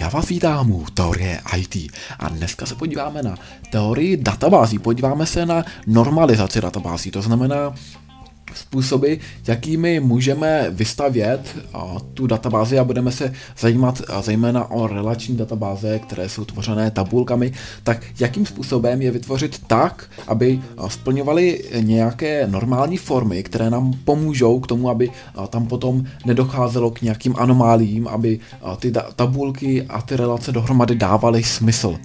Já vás vítám u Teorie IT a dneska se podíváme na teorii databází, podíváme se na normalizaci databází, to znamená způsoby, jakými můžeme vystavět tu databázi a budeme se zajímat zejména o relační databáze, které jsou tvořené tabulkami, tak jakým způsobem je vytvořit tak, aby splňovaly nějaké normální formy, které nám pomůžou k tomu, aby tam potom nedocházelo k nějakým anomálím, aby ty tabulky a ty relace dohromady dávaly smysl.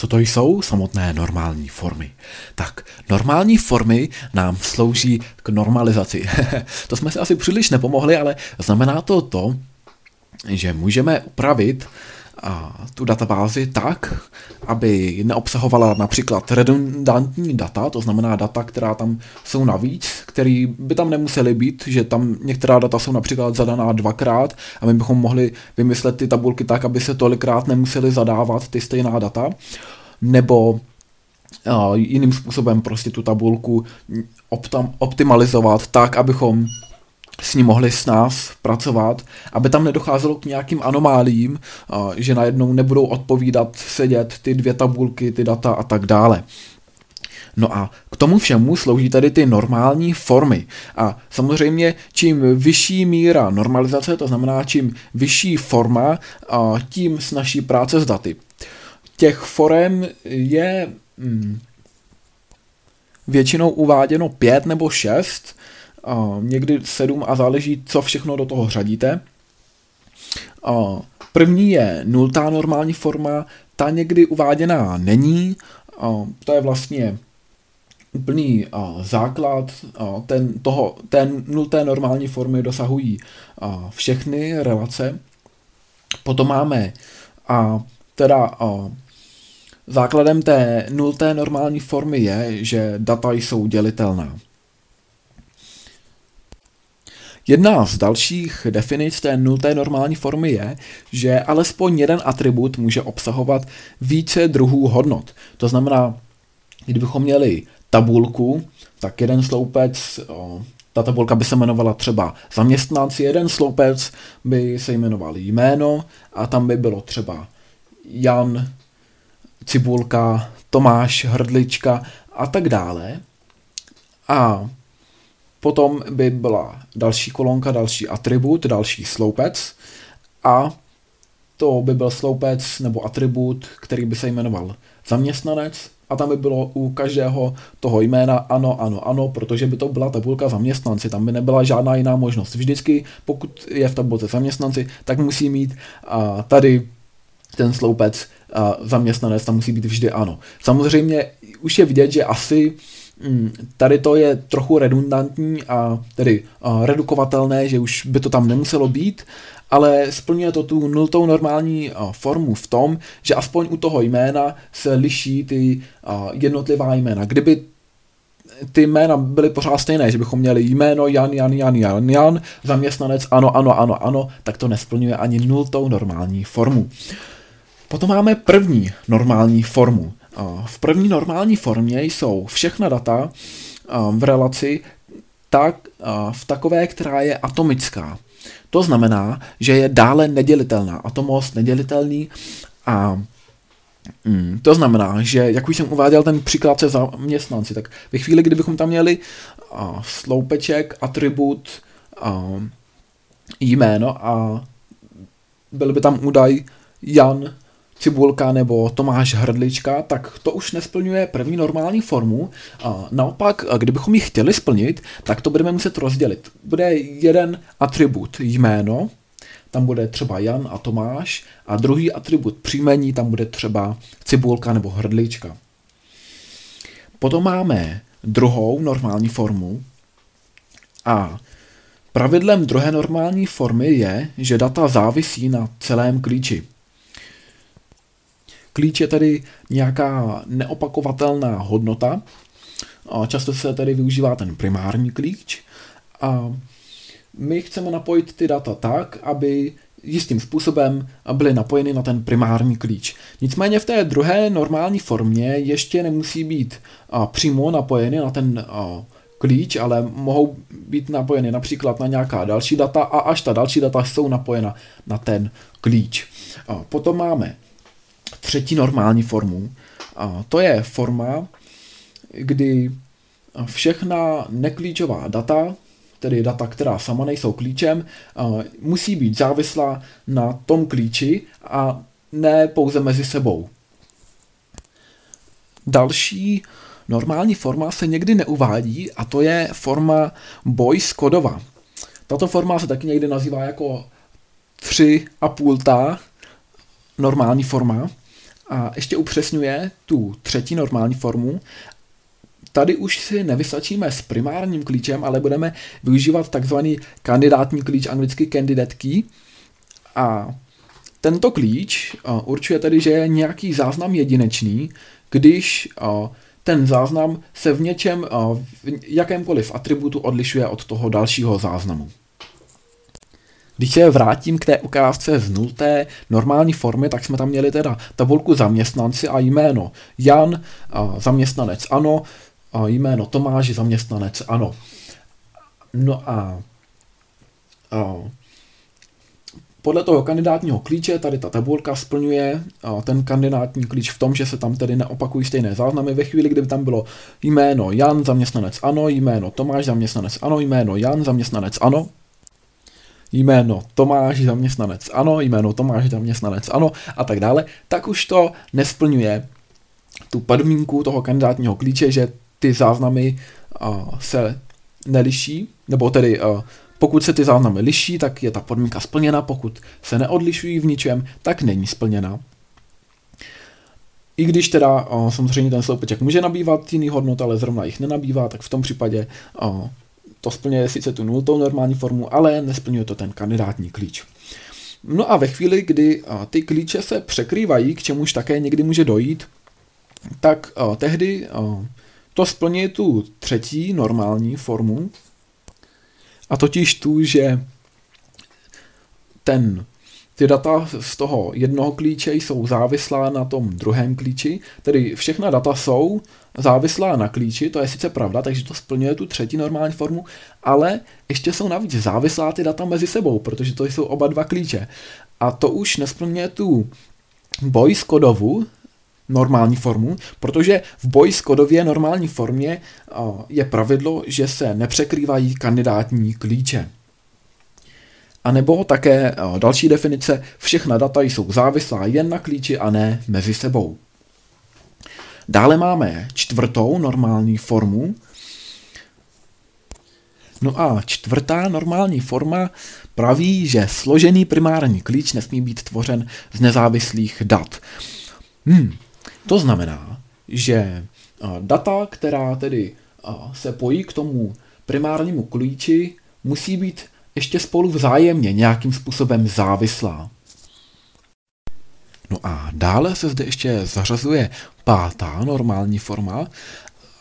Co to jsou samotné normální formy? Tak, normální formy nám slouží k normalizaci. To jsme si asi příliš nepomohli, ale znamená to, že můžeme upravit tu databázi tak, aby neobsahovala například redundantní data, to znamená data, která tam jsou navíc, které by tam nemusely být, že tam některá data jsou například zadaná dvakrát a my bychom mohli vymyslet ty tabulky tak, aby se tolikrát nemusely zadávat ty stejná data, nebo jiným způsobem prostě tu tabulku optimalizovat tak, abychom s ní mohli s nás pracovat, aby tam nedocházelo k nějakým anomáliím, že najednou nebudou odpovídat, sedět ty dvě tabulky, ty data a tak dále. No a k tomu všemu slouží tady ty normální formy. A samozřejmě čím vyšší míra normalizace, to znamená čím vyšší forma, tím snazší práce s daty. Těch forem je většinou uváděno 5 nebo 6, někdy 7 a záleží, co všechno do toho řadíte. První je nultá normální forma, ta někdy uváděná není, to je vlastně úplný základ, té nulté normální formy dosahují všechny relace. Potom máme základem té nulté normální formy je, že data jsou dělitelná. Jedna z dalších definic té nulté normální formy je, že alespoň jeden atribut může obsahovat více druhů hodnot. To znamená, kdybychom měli tabulku, tak jeden sloupec, ta tabulka by se jmenovala třeba zaměstnanci, jeden sloupec by se jmenoval jméno a tam by bylo třeba Jan Cibulka, Tomáš Hrdlička a tak dále. A potom by byla další kolonka, další atribut, další sloupec a to by byl sloupec nebo atribut, který by se jmenoval zaměstnanec a tam by bylo u každého toho jména ano, protože by to byla tabulka zaměstnanci, tam by nebyla žádná jiná možnost. Vždycky, pokud je v tabulce zaměstnanci, tak musí mít tady ten sloupec zaměstnanec, tam musí být vždy ano. Samozřejmě už je vidět, že asi tady to je trochu redundantní a tedy redukovatelné, že už by to tam nemuselo být, ale splňuje to tu nultou normální formu v tom, že aspoň u toho jména se liší ty jednotlivá jména. Kdyby ty jména byly pořád stejné, že bychom měli jméno Jan, zaměstnanec ano, tak to nesplňuje ani nultou normální formu. Potom máme první normální formu. V první normální formě jsou všechna data v relaci v takové, která je atomická. To znamená, že je dále nedělitelná. Atomos nedělitelný a to znamená, že jak už jsem uváděl ten příklad se zaměstnanci, tak ve chvíli, kdybychom tam měli sloupeček, atribut, jméno a byl by tam údaj Jan Cibulka nebo Tomáš Hrdlička, tak to už nesplňuje první normální formu. A naopak, kdybychom ji chtěli splnit, tak to budeme muset rozdělit. Bude jeden atribut jméno, tam bude třeba Jan a Tomáš, a druhý atribut příjmení, tam bude třeba Cibulka nebo Hrdlička. Potom máme druhou normální formu a pravidlem druhé normální formy je, že data závisí na celém klíči. Klíč je tedy nějaká neopakovatelná hodnota, často se tedy využívá ten primární klíč a my chceme napojit ty data tak, aby jistým způsobem byly napojeny na ten primární klíč. Nicméně v té druhé normální formě ještě nemusí být přímo napojeny na ten klíč, ale mohou být napojeny například na nějaká další data a až ta další data jsou napojena na ten klíč. Potom máme třetí normální formu. To je forma, kdy všechna neklíčová data, tedy data, která sama nejsou klíčem, musí být závislá na tom klíči a ne pouze mezi sebou. Další normální forma se někdy neuvádí a to je forma Boyce-Coddova. Tato forma se taky někdy nazývá jako 3,5 normální forma a ještě upřesňuje tu třetí normální formu. Tady už si nevystačíme s primárním klíčem, ale budeme využívat takzvaný kandidátní klíč, anglicky candidate key. A tento klíč určuje tedy, že je nějaký záznam jedinečný, když ten záznam se v něčem, v jakémkoliv atributu odlišuje od toho dalšího záznamu. Když se vrátím k té ukázce z nulté normální formy, tak jsme tam měli teda tabulku zaměstnanci a jméno Jan, zaměstnanec ano, a jméno Tomáš, zaměstnanec ano. No a podle toho kandidátního klíče tady ta tabulka splňuje ten kandidátní klíč v tom, že se tam tedy neopakují stejné záznamy. Ve chvíli, kdyby tam bylo jméno Jan, zaměstnanec ano, jméno Tomáš, zaměstnanec ano, jméno Jan, zaměstnanec ano, jméno Tomáš, zaměstnanec ano, jméno Tomáš, zaměstnanec ano a tak dále, tak už to nesplňuje tu podmínku toho kandidátního klíče, že ty záznamy se neliší, nebo tedy pokud se ty záznamy liší, tak je ta podmínka splněna, pokud se neodlišují v ničem, tak není splněna. I když teda samozřejmě ten sloupeček může nabývat jiný hodnot, ale zrovna jich nenabývá, tak v tom případě to splňuje sice tu nultou normální formu, ale nesplňuje to ten kandidátní klíč. No a ve chvíli, kdy ty klíče se překrývají, k čemuž také někdy může dojít, tak tehdy to splní tu třetí normální formu, a totiž tu, že ty data z toho jednoho klíče jsou závislá na tom druhém klíči, tedy všechna data jsou závislá na klíči, to je sice pravda, takže to splňuje tu třetí normální formu, ale ještě jsou navíc závislá ty data mezi sebou, protože to jsou oba dva klíče. A to už nesplňuje tu Boyce-Coddovu normální formu, protože v Boyce-Coddově normální formě je pravidlo, že se nepřekrývají kandidátní klíče. A nebo také další definice, všechna data jsou závislá jen na klíči a ne mezi sebou. Dále máme čtvrtou normální formu. No a čtvrtá normální forma praví, že složený primární klíč nesmí být tvořen z nezávislých dat. To znamená, že data, která tedy se pojí k tomu primárnímu klíči, musí být ještě spolu vzájemně nějakým způsobem závislá. No a dále se zde ještě zařazuje pátá normální forma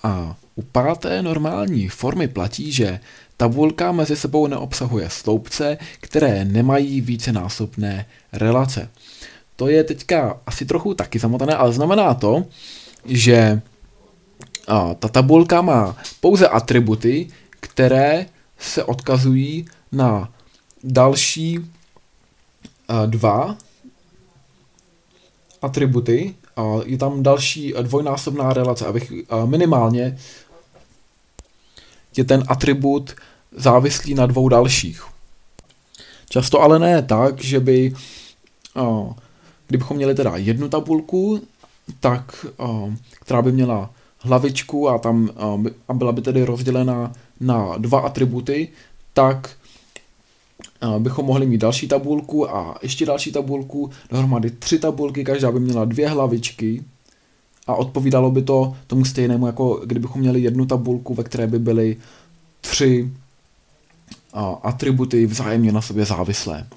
a u páté normální formy platí, že tabulka mezi sebou neobsahuje sloupce, které nemají vícenásobné relace. To je teďka asi trochu taky zamotané, ale znamená to, že ta tabulka má pouze atributy, které se odkazují na další dva atributy. Je tam další dvojnásobná relace, abych minimálně je ten atribut závislý na dvou dalších. Často ale ne tak, že by kdybychom měli teda jednu tabulku, tak, která by měla hlavičku a tam byla by tedy rozdělena na dva atributy, tak bychom mohli mít další tabulku a ještě další tabulku, dohromady tři tabulky, každá by měla dvě hlavičky a odpovídalo by to tomu stejnému, jako kdybychom měli jednu tabulku, ve které by byly tři atributy vzájemně na sobě závislé.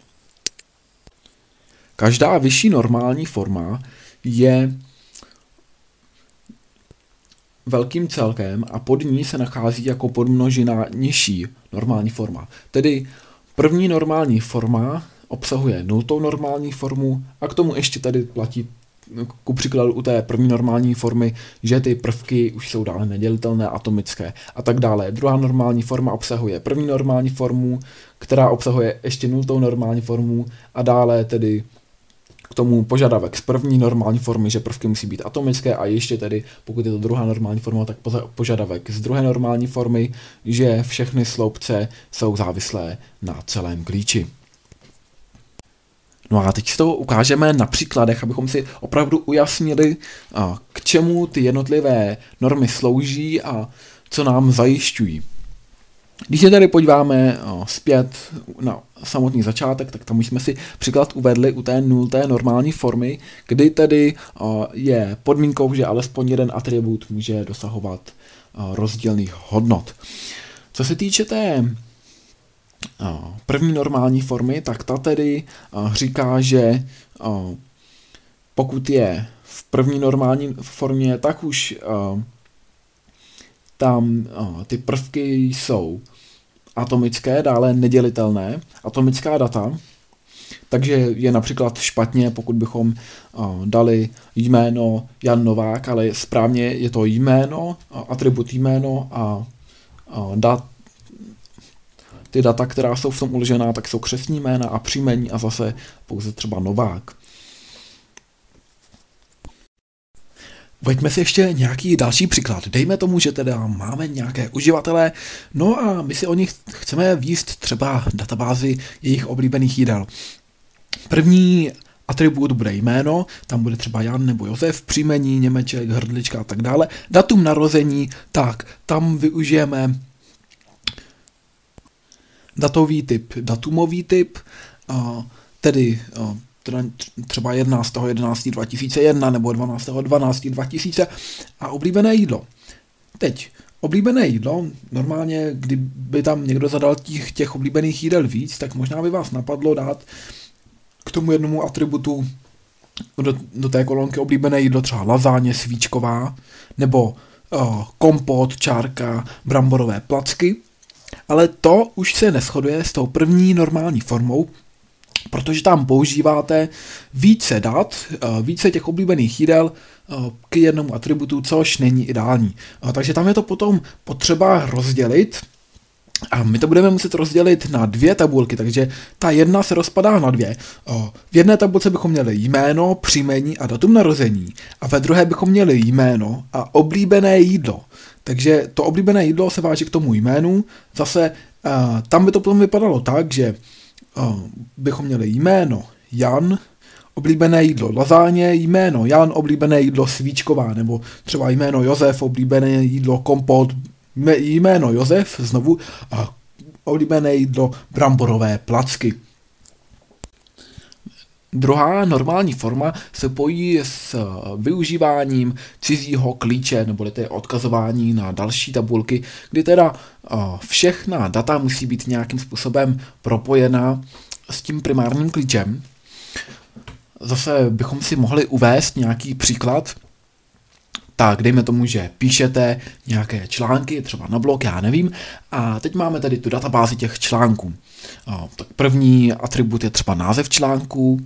Každá vyšší normální forma je velkým celkem a pod ní se nachází jako podmnožina nižší normální forma. Tedy první normální forma obsahuje nultou normální formu a k tomu ještě tady platí ku příkladu u té první normální formy, že ty prvky už jsou dále nedělitelné, atomické a tak dále. Druhá normální forma obsahuje první normální formu, která obsahuje ještě nultou normální formu a dále tedy k tomu požadavek z první normální formy, že prvky musí být atomické a ještě tedy, pokud je to druhá normální forma, tak požadavek z druhé normální formy, že všechny sloupce jsou závislé na celém klíči. No a teď si to ukážeme na příkladech, abychom si opravdu ujasnili, k čemu ty jednotlivé normy slouží a co nám zajišťují. Když se tady podíváme zpět na samotný začátek, tak tam už jsme si příklad uvedli u té nulté normální formy, kdy tedy je podmínkou, že alespoň jeden atribut může dosahovat rozdílných hodnot. Co se týče té první normální formy, tak ta tedy říká, že pokud je v první normální formě, tak už tam ty prvky jsou atomické, dále nedělitelné, atomická data, takže je například špatně, pokud bychom dali jméno Jan Novák, ale správně je to jméno, atribut jméno a ty data, která jsou v tom uložená, tak jsou křestní jména a příjmení a zase pouze třeba Novák. Uveďme si ještě nějaký další příklad. Dejme tomu, že teda máme nějaké uživatele, no a my si o nich chceme vést třeba databázi jejich oblíbených jídel. První atribut bude jméno, tam bude třeba Jan nebo Josef, příjmení Němeček, Hrdlička a tak dále. Datum narození, tak tam využijeme datový typ, datumový typ, tedy třeba 11.11.2001 nebo 12.12.2000 a oblíbené jídlo. Teď, oblíbené jídlo, normálně, kdyby tam někdo zadal těch oblíbených jídel víc, tak možná by vás napadlo dát k tomu jednomu atributu do té kolonky oblíbené jídlo třeba lazáně svíčková nebo kompot, čárka, bramborové placky, ale to už se neshoduje s tou první normální formou, protože tam používáte více dat, více těch oblíbených jídel k jednomu atributu, což není ideální. Takže tam je to potom potřeba rozdělit a my to budeme muset rozdělit na dvě tabulky, takže ta jedna se rozpadá na dvě. V jedné tabulce bychom měli jméno, příjmení a datum narození a ve druhé bychom měli jméno a oblíbené jídlo. Takže to oblíbené jídlo se váží k tomu jménu, zase tam by to potom vypadalo tak, že bychom měli jméno Jan, oblíbené jídlo lazáně, jméno Jan, oblíbené jídlo svíčková, nebo třeba jméno Josef, oblíbené jídlo kompot, jméno Josef, znovu oblíbené jídlo bramborové placky. Druhá normální forma se pojí s využíváním cizího klíče, nebo to je odkazování na další tabulky, kdy teda všechna data musí být nějakým způsobem propojena s tím primárním klíčem. Zase bychom si mohli uvést nějaký příklad. Tak dejme tomu, že píšete nějaké články, třeba na blog, já nevím, a teď máme tady tu databázi těch článků. Tak první atribut je třeba název článku,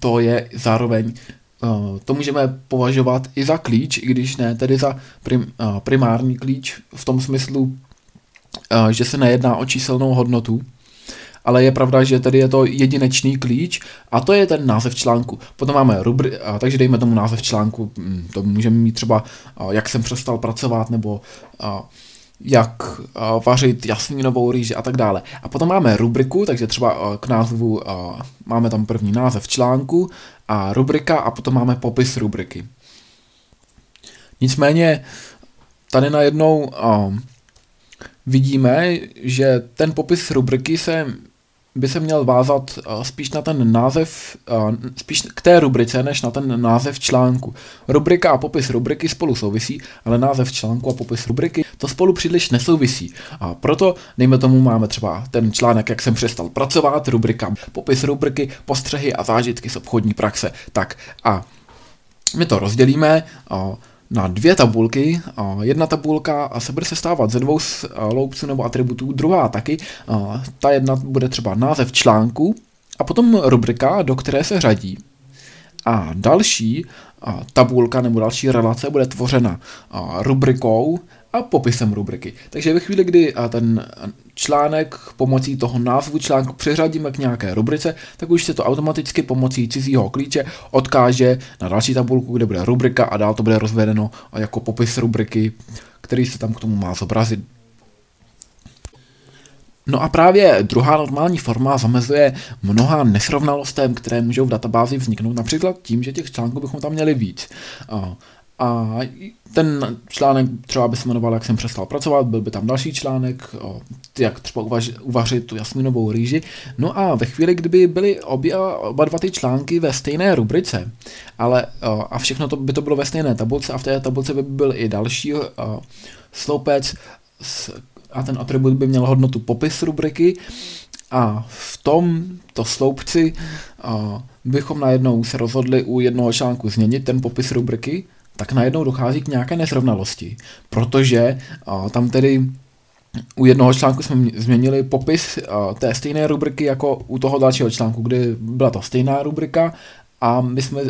to je zároveň, to můžeme považovat i za klíč, i když ne, tedy za primární klíč v tom smyslu, že se nejedná o číselnou hodnotu, ale je pravda, že tady je to jedinečný klíč a to je ten název článku. Potom máme rubry, takže dejme tomu název článku, to můžeme mít třeba jak jsem přestal pracovat nebo jak vařit jasmínovou rýži a tak dále. A potom máme rubriku, takže třeba k názvu máme tam první název článku a rubrika a potom máme popis rubriky. Nicméně tady najednou vidíme, že ten popis rubriky by se měl vázat spíš na ten název, spíš k té rubrice, než na ten název článku. Rubrika a popis rubriky spolu souvisí, ale název článku a popis rubriky to spolu příliš nesouvisí. A proto, dejme tomu, máme třeba ten článek, jak jsem přestal pracovat, rubrika, popis rubriky, postřehy a zážitky z obchodní praxe. Tak a my to rozdělíme na dvě tabulky. Jedna tabulka se bude sestávat ze dvou sloupců nebo atributů, druhá taky. Ta jedna bude třeba název článku a potom rubrika, do které se řadí. A další tabulka nebo další relace bude tvořena rubrikou a popisem rubriky. Takže ve chvíli, kdy ten článek pomocí toho názvu článku přiřadíme k nějaké rubrice, tak už se to automaticky pomocí cizího klíče odkáže na další tabulku, kde bude rubrika a dál to bude rozvedeno jako popis rubriky, který se tam k tomu má zobrazit. No a právě druhá normální forma zamezuje mnoha nesrovnalostem, které můžou v databázi vzniknout, například tím, že těch článků bychom tam měli víc. A ten článek třeba by se jmenoval, jak jsem přestal pracovat, byl by tam další článek, jak třeba uvařit tu jasminovou rýži. No a ve chvíli, kdyby byly oba dva ty články ve stejné rubrice, ale a všechno to by to bylo ve stejné tabulce a v té tabulce by byl i další sloupec a ten atribut by měl hodnotu popis rubriky a v tomto sloupci bychom najednou se rozhodli u jednoho článku změnit ten popis rubriky, tak najednou dochází k nějaké nesrovnalosti, protože tam tedy u jednoho článku jsme změnili popis té stejné rubriky jako u toho dalšího článku, kdy byla to stejná rubrika a my jsme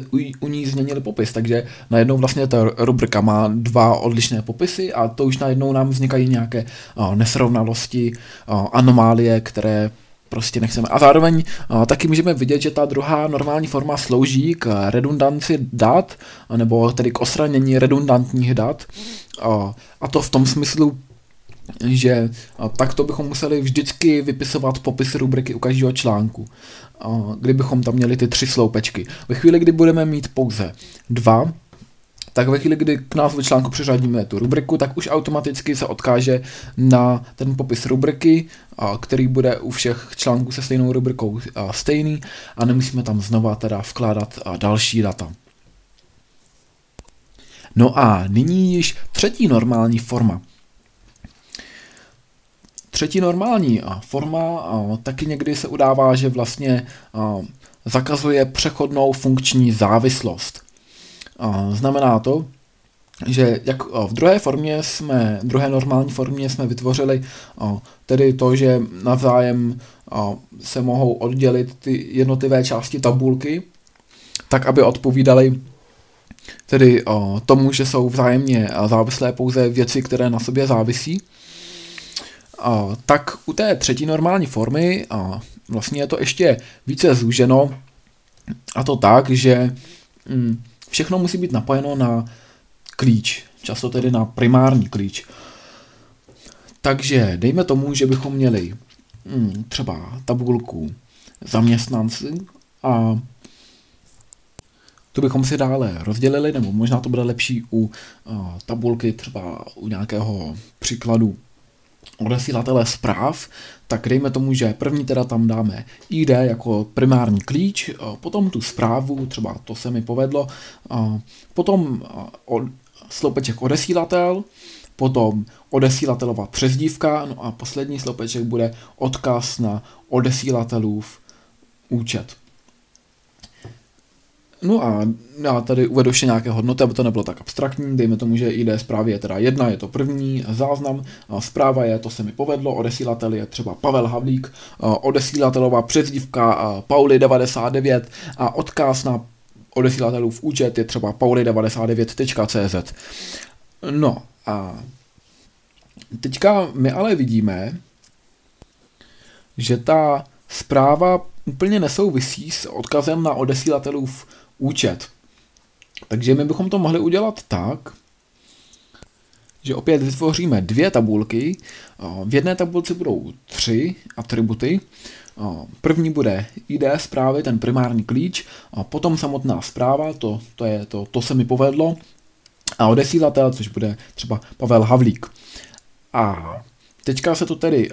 u ní změnili popis, takže najednou vlastně ta rubrika má dva odlišné popisy a to už najednou nám vznikají nějaké nesrovnalosti, anomálie, které prostě nechceme. A zároveň taky můžeme vidět, že ta druhá normální forma slouží k redundanci dat, nebo tedy k odstranění redundantních dat. A to v tom smyslu, že takto bychom museli vždycky vypisovat popis rubriky u každého článku, kdybychom tam měli ty tři sloupečky. Ve chvíli, kdy budeme mít pouze dva, tak ve chvíli, kdy k názvu článku přiřadíme tu rubriku, tak už automaticky se odkáže na ten popis rubriky, který bude u všech článků se stejnou rubrikou stejný a nemusíme tam znova teda vkládat další data. No a nyní již třetí normální forma. Třetí normální forma taky někdy se udává, že vlastně zakazuje přechodnou funkční závislost. Znamená to, že jak v druhé normální formě jsme vytvořili tedy to, že navzájem se mohou oddělit ty jednotlivé části tabulky, tak aby odpovídaly tedy tomu, že jsou vzájemně závislé pouze věci, které na sobě závisí, tak u té třetí normální formy vlastně je to ještě více zúženo, a to tak, že všechno musí být napojeno na klíč, často tedy na primární klíč. Takže dejme tomu, že bychom měli třeba tabulku zaměstnanci a tu bychom si dále rozdělili, nebo možná to bude lepší u tabulky třeba u nějakého příkladu odesílatele zpráv, tak dejme tomu, že první teda tam dáme ID jako primární klíč, potom tu zprávu, třeba to se mi povedlo, potom sloupeček odesílatel, potom odesílatelová přezdívka, no a poslední sloupeček bude odkaz na odesílatelův účet. No a já tady uvedu ještě nějaké hodnoty, aby to nebylo tak abstraktní. Dejme tomu, že ID zprávy je teda 1, je to první záznam, zpráva je to se mi povedlo, odesílatel je třeba Pavel Havlík, odesílatelová přezdívka Pauli99 a odkaz na odesílatelův účet je třeba pauli99.cz. No a teďka my ale vidíme, že ta zpráva úplně nesouvisí s odkazem na odesílatelův účet. Takže my bychom to mohli udělat tak, že opět vytvoříme dvě tabulky. V jedné tabulce budou tři atributy. První bude ID zprávy, ten primární klíč, a potom samotná zpráva, to se mi povedlo, a odesílatel, což bude třeba Pavel Havlík. A teďka se to tedy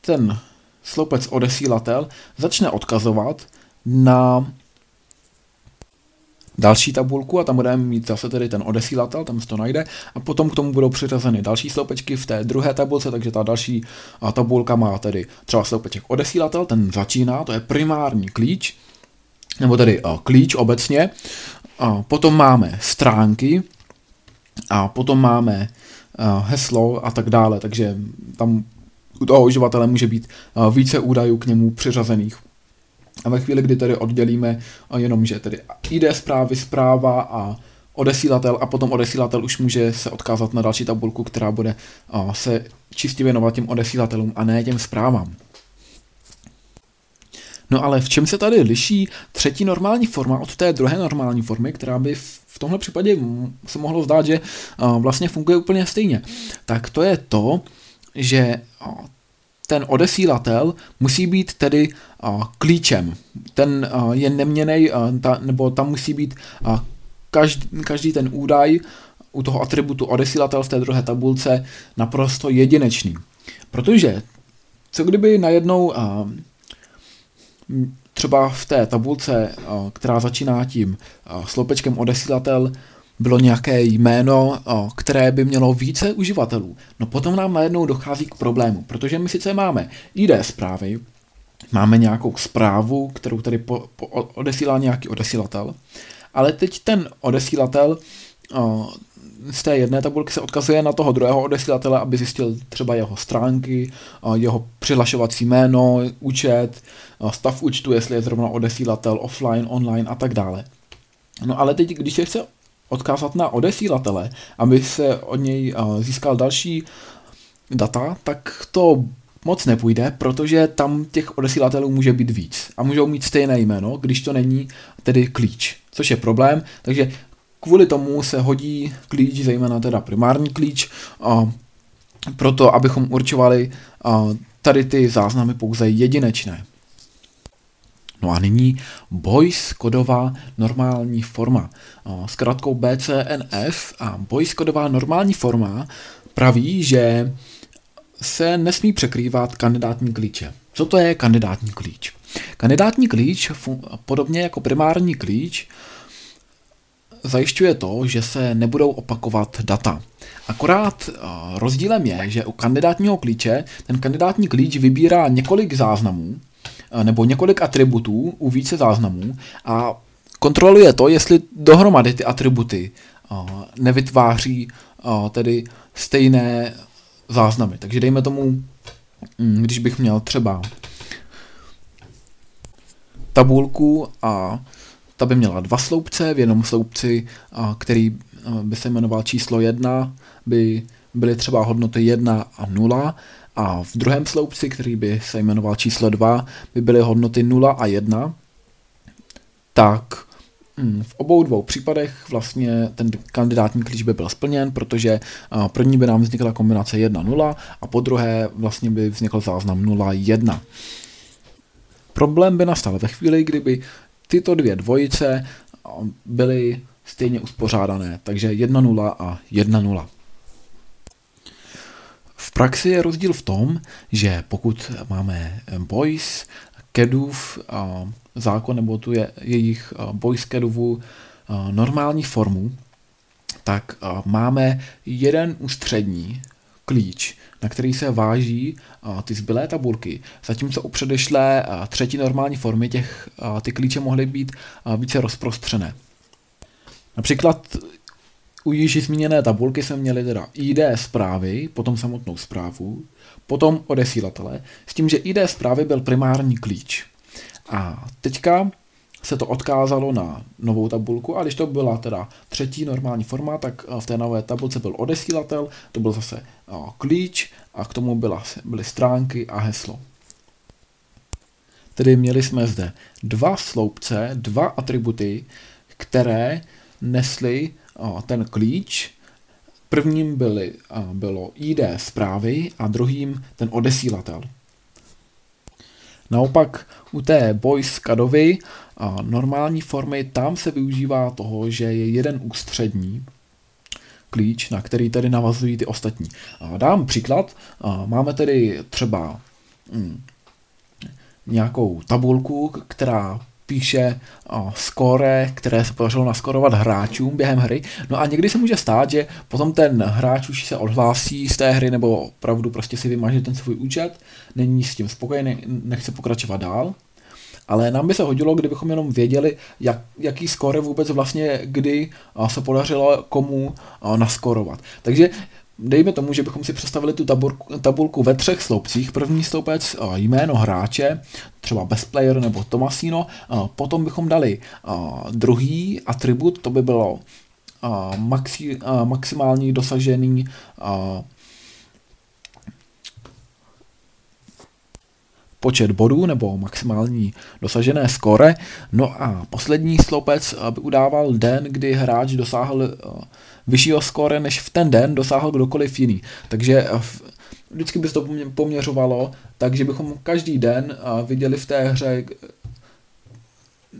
ten sloupec odesílatel začne odkazovat na další tabulku a tam budeme mít zase tedy ten odesílatel, tam se to najde a potom k tomu budou přiřazeny další sloupečky v té druhé tabulce, takže ta další tabulka má tedy třeba sloupeček odesílatel, ten začíná, to je primární klíč, nebo tedy klíč obecně, potom máme stránky, a potom máme heslo a tak dále, takže tam u toho uživatele může být více údajů k němu přiřazených. A ve chvíli, kdy tedy oddělíme jenom, že tedy ID zprávy, zpráva a odesílatel, a potom odesílatel už může se odkázat na další tabulku, která bude se čistě věnovat těm odesílatelům a ne těm zprávám. No ale v čem se tady liší třetí normální forma od té druhé normální formy, která by v tomhle případě se mohlo zdát, že vlastně funguje úplně stejně? Tak to je to, že ten odesílatel musí být tedy klíčem. Ten je neměnej, nebo tam musí být každý ten údaj u toho atributu odesílatel v té druhé tabulce naprosto jedinečný. Protože co kdyby najednou třeba v té tabulce, která začíná tím sloupečkem odesílatel, bylo nějaké jméno, které by mělo více uživatelů. No potom nám najednou dochází k problému, protože my sice máme ID zprávy, máme nějakou zprávu, kterou tady odesílá nějaký odesílatel, ale teď ten odesílatel z té jedné tabulky se odkazuje na toho druhého odesílatele, aby zjistil třeba jeho stránky, jeho přihlašovací jméno, účet, stav účtu, jestli je zrovna odesílatel offline, online a tak dále. No ale teď, když se chce odkázat na odesílatele, aby se od něj získal další data, tak to moc nepůjde, protože tam těch odesílatelů může být víc a můžou mít stejné jméno, když to není tedy klíč, což je problém, takže kvůli tomu se hodí klíč, zejména teda primární klíč, proto abychom určovali tady ty záznamy pouze jedinečné. No a nyní Boyce-Coddova normální forma. S krátkou BCNF a Boyce-Coddova normální forma praví, že se nesmí překrývat kandidátní klíče. Co to je kandidátní klíč? Kandidátní klíč, podobně jako primární klíč, zajišťuje to, že se nebudou opakovat data. Akorát rozdílem je, že u kandidátního klíče ten kandidátní klíč vybírá několik záznamů nebo několik atributů u více záznamů a kontroluje to, jestli dohromady ty atributy nevytváří tedy stejné záznamy. Takže dejme tomu, když bych měl třeba tabulku a ta by měla dva sloupce, v jednom sloupci, který by se jmenoval číslo 1, by byly třeba hodnoty 1 a 0 a v druhém sloupci, který by se jmenoval číslo 2, by byly hodnoty 0 a 1, tak v obou dvou případech vlastně ten kandidátní klíč by byl splněn, protože první by nám vznikla kombinace 1-0 a po druhé vlastně by vznikl záznam 0-1. Problém by nastal ve chvíli, kdyby tyto dvě dvojice byly stejně uspořádané, takže 1-0 a 1-0. V praxi je rozdíl v tom, že pokud máme Boyce-Coddův zákon, nebo tu je jejich Boyce-Coddovu normální formu, tak máme jeden ústřední klíč, na který se váží ty zbylé tabulky. Zatímco u předešlé třetí normální formy ty klíče mohly být více rozprostřené. Například u již zmíněné tabulky jsme měli teda ID zprávy, potom samotnou zprávu, potom odesílatele, s tím, že ID zprávy byl primární klíč. A teďka se to odkázalo na novou tabulku a když to byla teda třetí normální forma, tak v té nové tabulce byl odesílatel, to byl zase klíč a k tomu byly stránky a heslo. Tedy měli jsme zde dva sloupce, dva atributy, které nesly ten klíč. Prvním bylo ID zprávy a druhým ten odesílatel. Naopak u té Boyce-Coddovy normální formy tam se využívá toho, že je jeden ústřední klíč, na který tedy navazují ty ostatní. Dám příklad, máme tedy třeba nějakou tabulku, která píše skóre, které se podařilo naskorovat hráčům během hry. No a někdy se může stát, že potom ten hráč už se odhlásí z té hry nebo opravdu prostě si vymaže ten svůj účet, není s tím spokojený, nechce pokračovat dál. ale nám by se hodilo, kdybychom jenom věděli, jaký skóre vůbec vlastně kdy se podařilo komu naskorovat. Takže dejme tomu, že bychom si představili tu tabulku ve třech sloupcích. První sloupec jméno hráče, třeba best player nebo Tomasino, potom bychom dali druhý atribut, to by bylo maximální dosažený počet bodů nebo maximální dosažené skóre. No a poslední sloupec by udával den, kdy hráč dosáhl vyššího skóre, než v ten den dosáhl kdokoliv jiný. Takže vždycky by se to poměřovalo, takže bychom každý den viděli v té hře,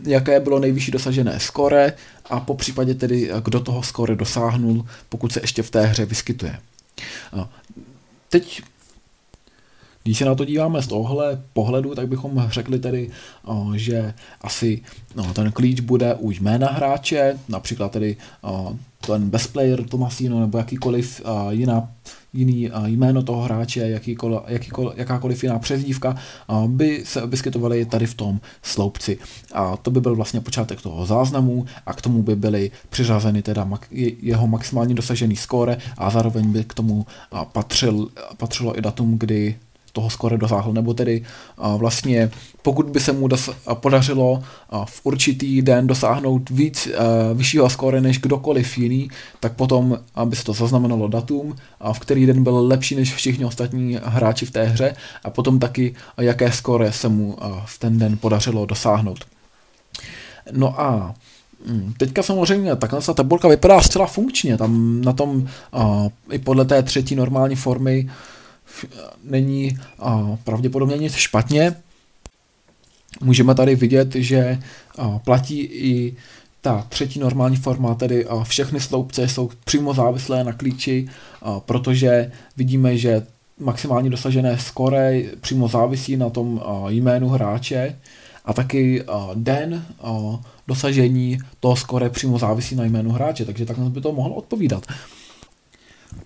jaké bylo nejvyšší dosažené skóre a po případě tedy, kdo toho skóre dosáhnul, pokud se ještě v té hře vyskytuje. Teď, když se na to díváme z tohohle pohledu, tak bychom řekli tedy, že asi ten klíč bude u jména hráče, například tedy ten best player Tomasino nebo jakýkoliv jiný jméno toho hráče, jakákoliv jiná přezdívka by se vyskytovaly tady v tom sloupci. A to by byl vlastně počátek toho záznamu a k tomu by byly přiřazeny teda jeho maximálně dosažený skóre a zároveň by k tomu patřilo i datum, kdy toho skóre dosáhl, nebo tedy vlastně pokud by se mu podařilo v určitý den dosáhnout vyššího skóre než kdokoliv jiný, tak potom by se to zaznamenalo datum, v který den byl lepší než všichni ostatní hráči v té hře a potom taky jaké skóre se mu v ten den podařilo dosáhnout. No a teďka samozřejmě takhle ta tabulka vypadá zcela funkčně, tam na tom i podle té třetí normální formy není pravděpodobně nic špatně. Můžeme tady vidět, že platí i ta třetí normální forma, tedy všechny sloupce jsou přímo závislé na klíči, protože vidíme, že maximálně dosažené skóre přímo závisí na tom jménu hráče a taky den dosažení toho skóre přímo závisí na jménu hráče, takže tak by to mohlo odpovídat.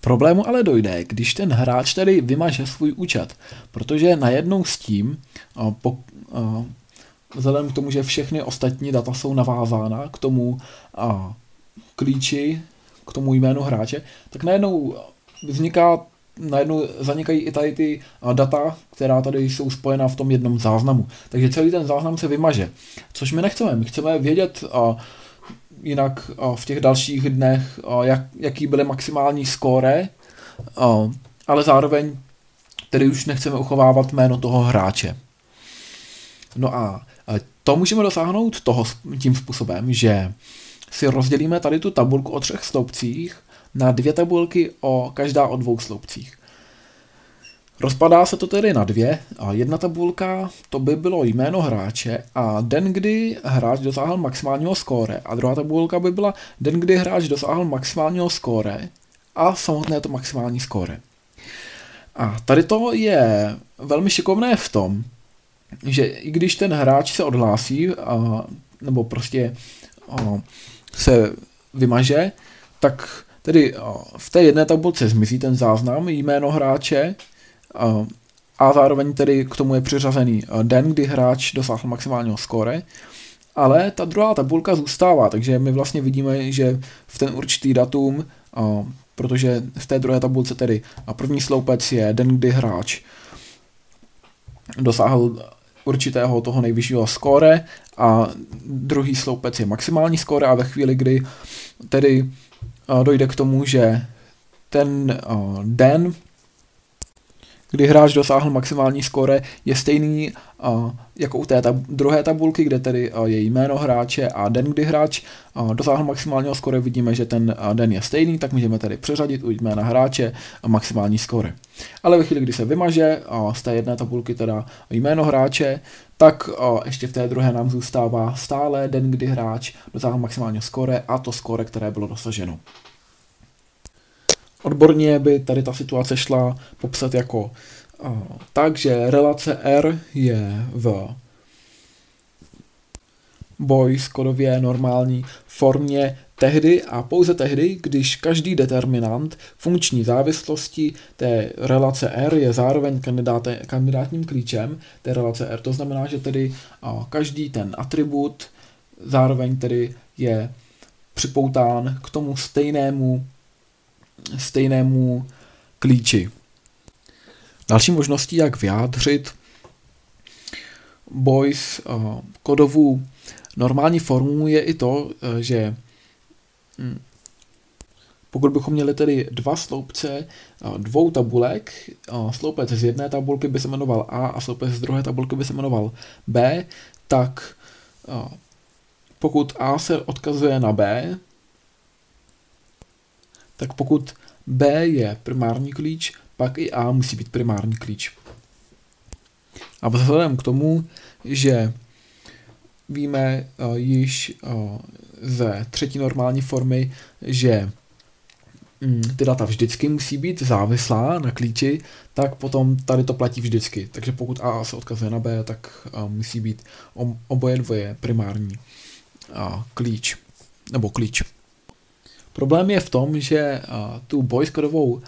Problému ale dojde, když ten hráč tedy vymaže svůj účet, protože najednou s tím, vzhledem k tomu, že všechny ostatní data jsou navázána k tomu klíči, k tomu jménu hráče, tak najednou zanikají i tady ty data, která tady jsou spojena v tom jednom záznamu. Takže celý ten záznam se vymaže, což my nechceme. My chceme vědět jinak v těch dalších dnech, jaký byly maximální skóre, ale zároveň tedy už nechceme uchovávat jméno toho hráče. No a to můžeme dosáhnout tím způsobem, že si rozdělíme tady tu tabulku o třech sloupcích na dvě tabulky, každá o dvou sloupcích. Rozpadá se to tedy na dvě. Jedna tabulka, to by bylo jméno hráče a den, kdy hráč dosáhl maximálního skóre. A druhá tabulka by byla den, kdy hráč dosáhl maximálního skóre a samotné to maximální skóre. A tady to je velmi šikovné v tom, že i když ten hráč se odhlásí, nebo prostě se vymaže, tak tedy v té jedné tabulce zmizí ten záznam jméno hráče, a zároveň tedy k tomu je přiřazený den, kdy hráč dosáhl maximálního skóre, ale ta druhá tabulka zůstává, takže my vlastně vidíme, že v ten určitý datum, protože v té druhé tabulce tedy první sloupec je den, kdy hráč dosáhl určitého toho nejvyššího skóre a druhý sloupec je maximální skóre a ve chvíli, kdy tedy dojde k tomu, že ten den, kdy hráč dosáhl maximální skóre, je stejný jako u té druhé tabulky, kde tedy je jméno hráče a den, kdy hráč dosáhl maximálního skóre, vidíme, že ten den je stejný, tak můžeme tedy přeřadit u jména hráče maximální skóre. Ale ve chvíli, kdy se vymaže z té jedné tabulky teda jméno hráče, tak ještě v té druhé nám zůstává stále den, kdy hráč dosáhl maximálního skóre a to skóre, které bylo dosaženo. Odborně by tady ta situace šla popsat jako tak, že relace R je v Boyce-Coddově normální formě tehdy a pouze tehdy, když každý determinant funkční závislosti té relace R je zároveň kandidátním klíčem té relace R. To znamená, že tedy každý ten atribut zároveň tedy je připoután k tomu stejnému klíči. Další možností, jak vyjádřit Boyce-Coddovu normální formu, je i to, že pokud bychom měli tedy dva sloupce dvou tabulek, sloupec z jedné tabulky by se jmenoval A a sloupec z druhé tabulky by se jmenoval B, tak pokud A se odkazuje na B, tak pokud B je primární klíč, pak i A musí být primární klíč. A vzhledem k tomu, že víme již ze třetí normální formy, že ty data vždycky musí být závislá na klíči, tak potom tady to platí vždycky. Takže pokud A se odkazuje na B, tak musí být oboje dvoje primární klíč, nebo klíč. Problém je v tom, že tu Boyce-Coddovou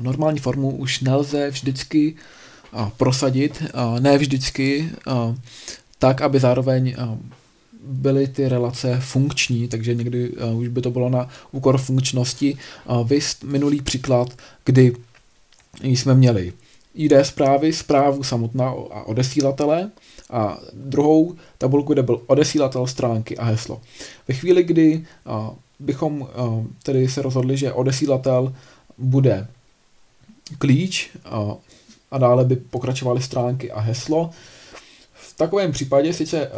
normální formu už nelze vždycky prosadit, ne vždycky, tak, aby zároveň byly ty relace funkční, takže někdy už by to bylo na úkor funkčnosti. Viz minulý příklad, kdy jsme měli ID zprávy, zprávu samotná a odesílatele a druhou tabulku, kde byl odesílatel, stránky a heslo. Ve chvíli, kdy bychom tedy se rozhodli, že odesílatel bude klíč a dále by pokračovaly stránky a heslo, v takovém případě sice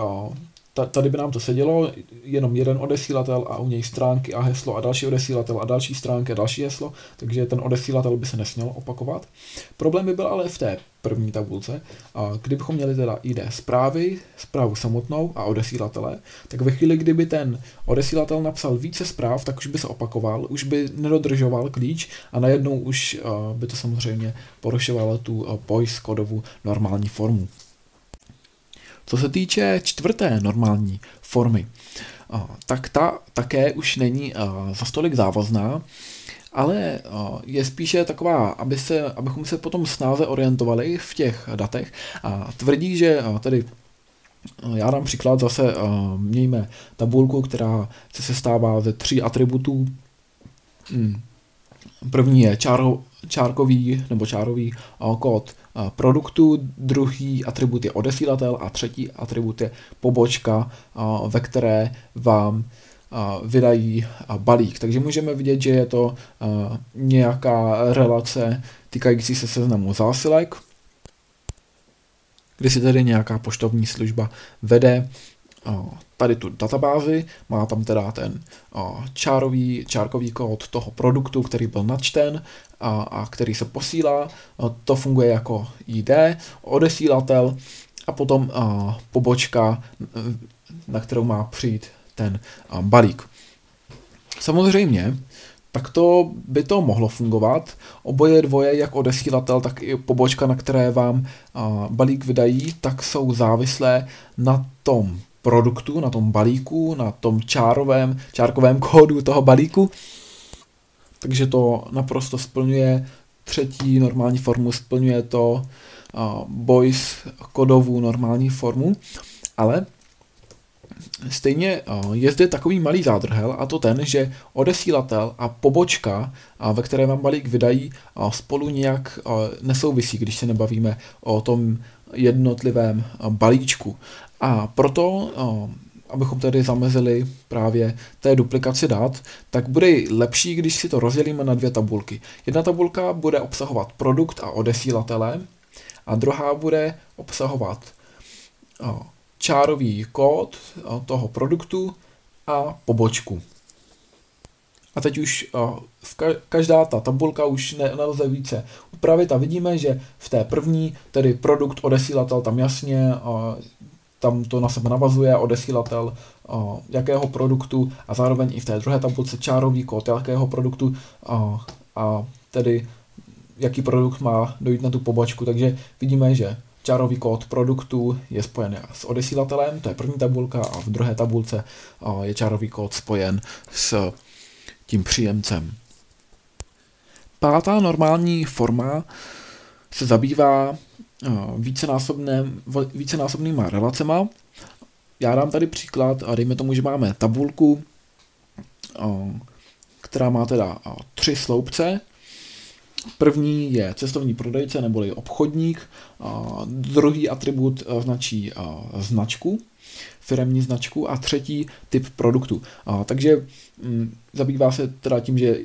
tady by nám to sedělo, jenom jeden odesílatel a u něj stránky a heslo a další odesílatel a další stránky a další heslo, takže ten odesílatel by se nesměl opakovat. Problém by byl ale v té první tabulce, kdybychom měli teda ID zprávy, zprávu samotnou a odesílatele, tak ve chvíli, kdyby ten odesílatel napsal více zpráv, tak už by se opakoval, už by nedodržoval klíč a najednou už by to samozřejmě porušovalo tu Boyce-Coddovu normální formu. Co se týče čtvrté normální formy, tak ta také už není zas tolik závazná, ale je spíše taková, abychom se potom snáze orientovali v těch datech, a tvrdí, že tedy já dám příklad, zase mějme tabulku, která se sestává ze tří atributů. První je čárový kód produktu, druhý atribut je odesílatel a třetí atribut je pobočka, ve které vám vydají balík. Takže můžeme vidět, že je to nějaká relace týkající se seznamu zásilek, kdy si tedy nějaká poštovní služba vede tady tu databázi, má tam teda ten čárkový kód toho produktu, který byl načten a který se posílá, to funguje jako ID, odesílatel a potom pobočka, na kterou má přijít ten balík. Samozřejmě, takto by to mohlo fungovat, oboje dvoje, jak odesílatel, tak i pobočka, na které vám balík vydají, tak jsou závislé na tom produktu, na tom balíku, na tom čárkovém kódu toho balíku. Takže to naprosto splňuje třetí normální formu, splňuje to Boyce-Coddovu normální formu, ale stejně je zde takový malý zádrhel, a to ten, že odesílatel a pobočka, ve které vám balík vydají, spolu nějak nesouvisí, když se nebavíme o tom jednotlivém balíčku. A proto, abychom tedy zamezili právě té duplikaci dat, tak bude lepší, když si to rozdělíme na dvě tabulky. Jedna tabulka bude obsahovat produkt a odesílatele a druhá bude obsahovat čárový kód toho produktu a pobočku. A teď už každá ta tabulka už nelze více upravit a vidíme, že v té první, tedy produkt, odesílatel, tam jasně tam to na sebe navazuje, odesílatel jakého produktu, a zároveň i v té druhé tabulce čárový kód jakého produktu a tedy jaký produkt má dojít na tu pobočku. Takže vidíme, že čárový kód produktu je spojen s odesílatelem, to je první tabulka, a v druhé tabulce je čárový kód spojen s tím příjemcem. Pátá normální forma se zabývá vícenásobnýma relacema. Já dám tady příklad, dejme tomu, že máme tabulku, která má teda 3 sloupce. První je cestovní prodejce neboli obchodník, druhý atribut značí značku, firemní značku, a třetí typ produktu. Takže zabývá se teda tím, že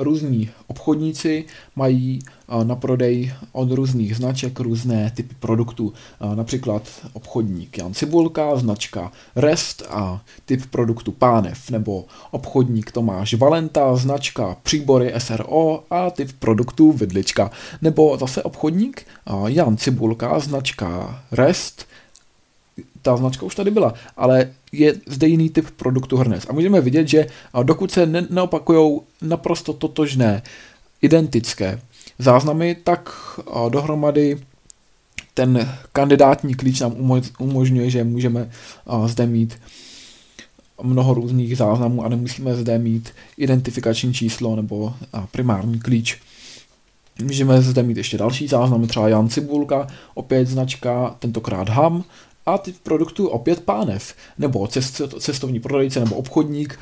různí obchodníci mají na prodej od různých značek různé typy produktů. Například obchodník Jan Cibulka, značka Rest a typ produktu Pánev, nebo obchodník Tomáš Valenta, značka Příbory SRO a typ produktu Vidlička, nebo zase obchodník Jan Cibulka, značka Rest. Ta značka už tady byla, ale je zde jiný typ produktu hrnec. A můžeme vidět, že dokud se neopakují naprosto totožné, identické záznamy, tak dohromady ten kandidátní klíč nám umožňuje, že můžeme zde mít mnoho různých záznamů a nemusíme zde mít identifikační číslo nebo primární klíč. Můžeme zde mít ještě další záznamy, třeba Jan Cibulka, opět značka, tentokrát Ham, a typ produktu opět Pánev, nebo cestovní prodejce nebo obchodník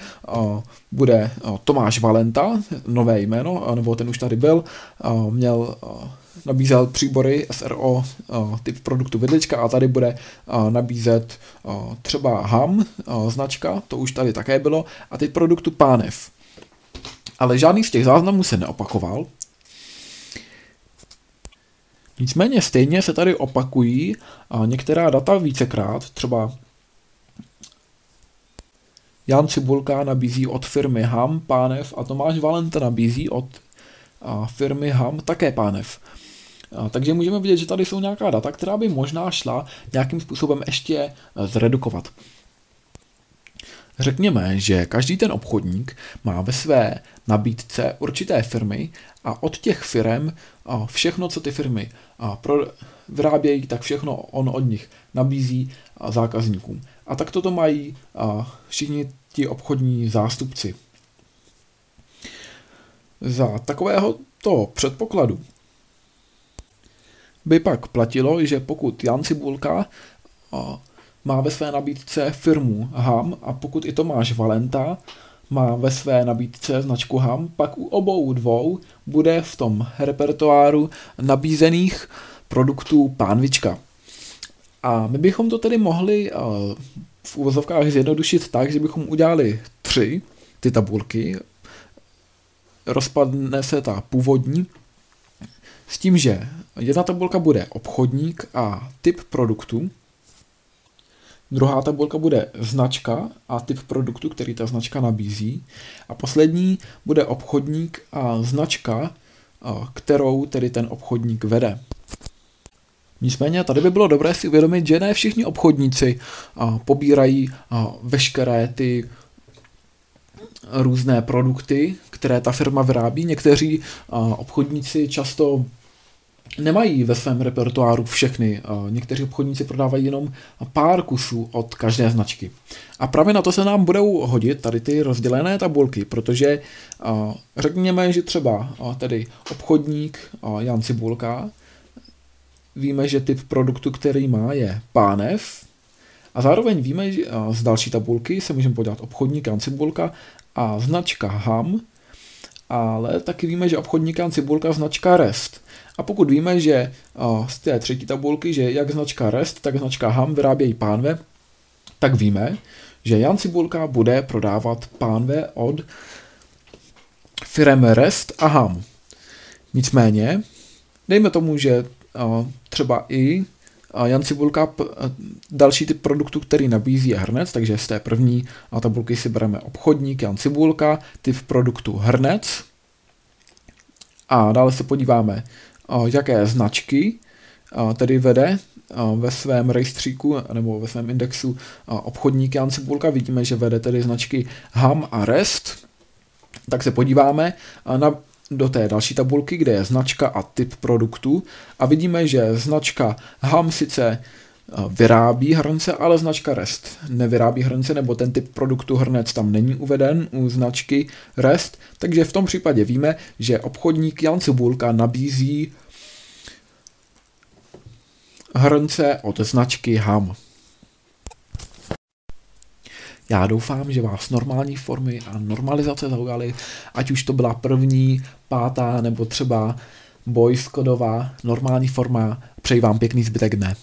bude Tomáš Valenta, nové jméno, nebo ten už tady byl, nabízel Příbory SRO, typ produktu Vidlička, a tady bude nabízet třeba Ham, značka, to už tady také bylo, a typ produktu Pánev. Ale žádný z těch záznamů se neopakoval. Nicméně stejně se tady opakují některá data vícekrát, třeba Jan Cibulka nabízí od firmy Ham Pánev a Tomáš Valenta nabízí od firmy Ham také Pánev. Takže můžeme vidět, že tady jsou nějaká data, která by možná šla nějakým způsobem ještě zredukovat. Řekněme, že každý ten obchodník má ve své nabídce určité firmy a od těch firm všechno, co ty firmy vyrábějí, tak všechno on od nich nabízí zákazníkům. A tak toto mají všichni ti obchodní zástupci. Za takovéhoto předpokladu by pak platilo, že pokud Jan Cibulka má ve své nabídce firmu Ham a pokud i Tomáš Valenta má ve své nabídce značku Ham, pak u obou dvou bude v tom repertoáru nabízených produktů Pánvička. A my bychom to tedy mohli v uvozovkách zjednodušit tak, že bychom udělali 3 ty tabulky, rozpadne se ta původní, s tím, že jedna tabulka bude obchodník a typ produktu, druhá tabulka bude značka a typ produktu, který ta značka nabízí. A poslední bude obchodník a značka, kterou tedy ten obchodník vede. Nicméně tady by bylo dobré si uvědomit, že ne všichni obchodníci pobírají veškeré ty různé produkty, které ta firma vyrábí. Někteří obchodníci často nemají ve svém repertoáru všechny. Někteří obchodníci prodávají jenom pár kusů od každé značky. A právě na to se nám budou hodit tady ty rozdělené tabulky, protože řekněme, že třeba tedy obchodník Jan Cibulka, víme, že typ produktu, který má, je Pánev, a zároveň víme, že z další tabulky se můžeme podívat obchodník Jan Cibulka a značka Ham, ale taky víme, že obchodník Jan Cibulka, značka Rest. A pokud víme, že z té třetí tabulky, že jak značka Rest, tak značka Ham vyrábějí pánve, tak víme, že Jan Cibulka bude prodávat pánve od firem Rest a Ham. Nicméně, dejme tomu, že třeba i Jan Cibulka, další typ produktu, který nabízí, je hrnec, takže z té první tabulky si bereme obchodník Jan Cibulka, typ produktu hrnec, a dále se podíváme, jaké značky tedy vede ve svém rejstříku nebo ve svém indexu obchodník Jan Cibulka. Vidíme, že vede tedy značky Ham a Rest. Tak se podíváme na do té další tabulky, kde je značka a typ produktu, a vidíme, že značka Ham sice vyrábí hrnce, ale značka Rest nevyrábí hrnce, nebo ten typ produktu hrnec tam není uveden u značky Rest, takže v tom případě víme, že obchodník Jan Cibulka nabízí hrnce od značky Ham. Já doufám, že vás normální formy a normalizace zaujaly, ať už to byla první, pátá nebo třeba Boyce-Coddova normální forma. Přeji vám pěkný zbytek dne.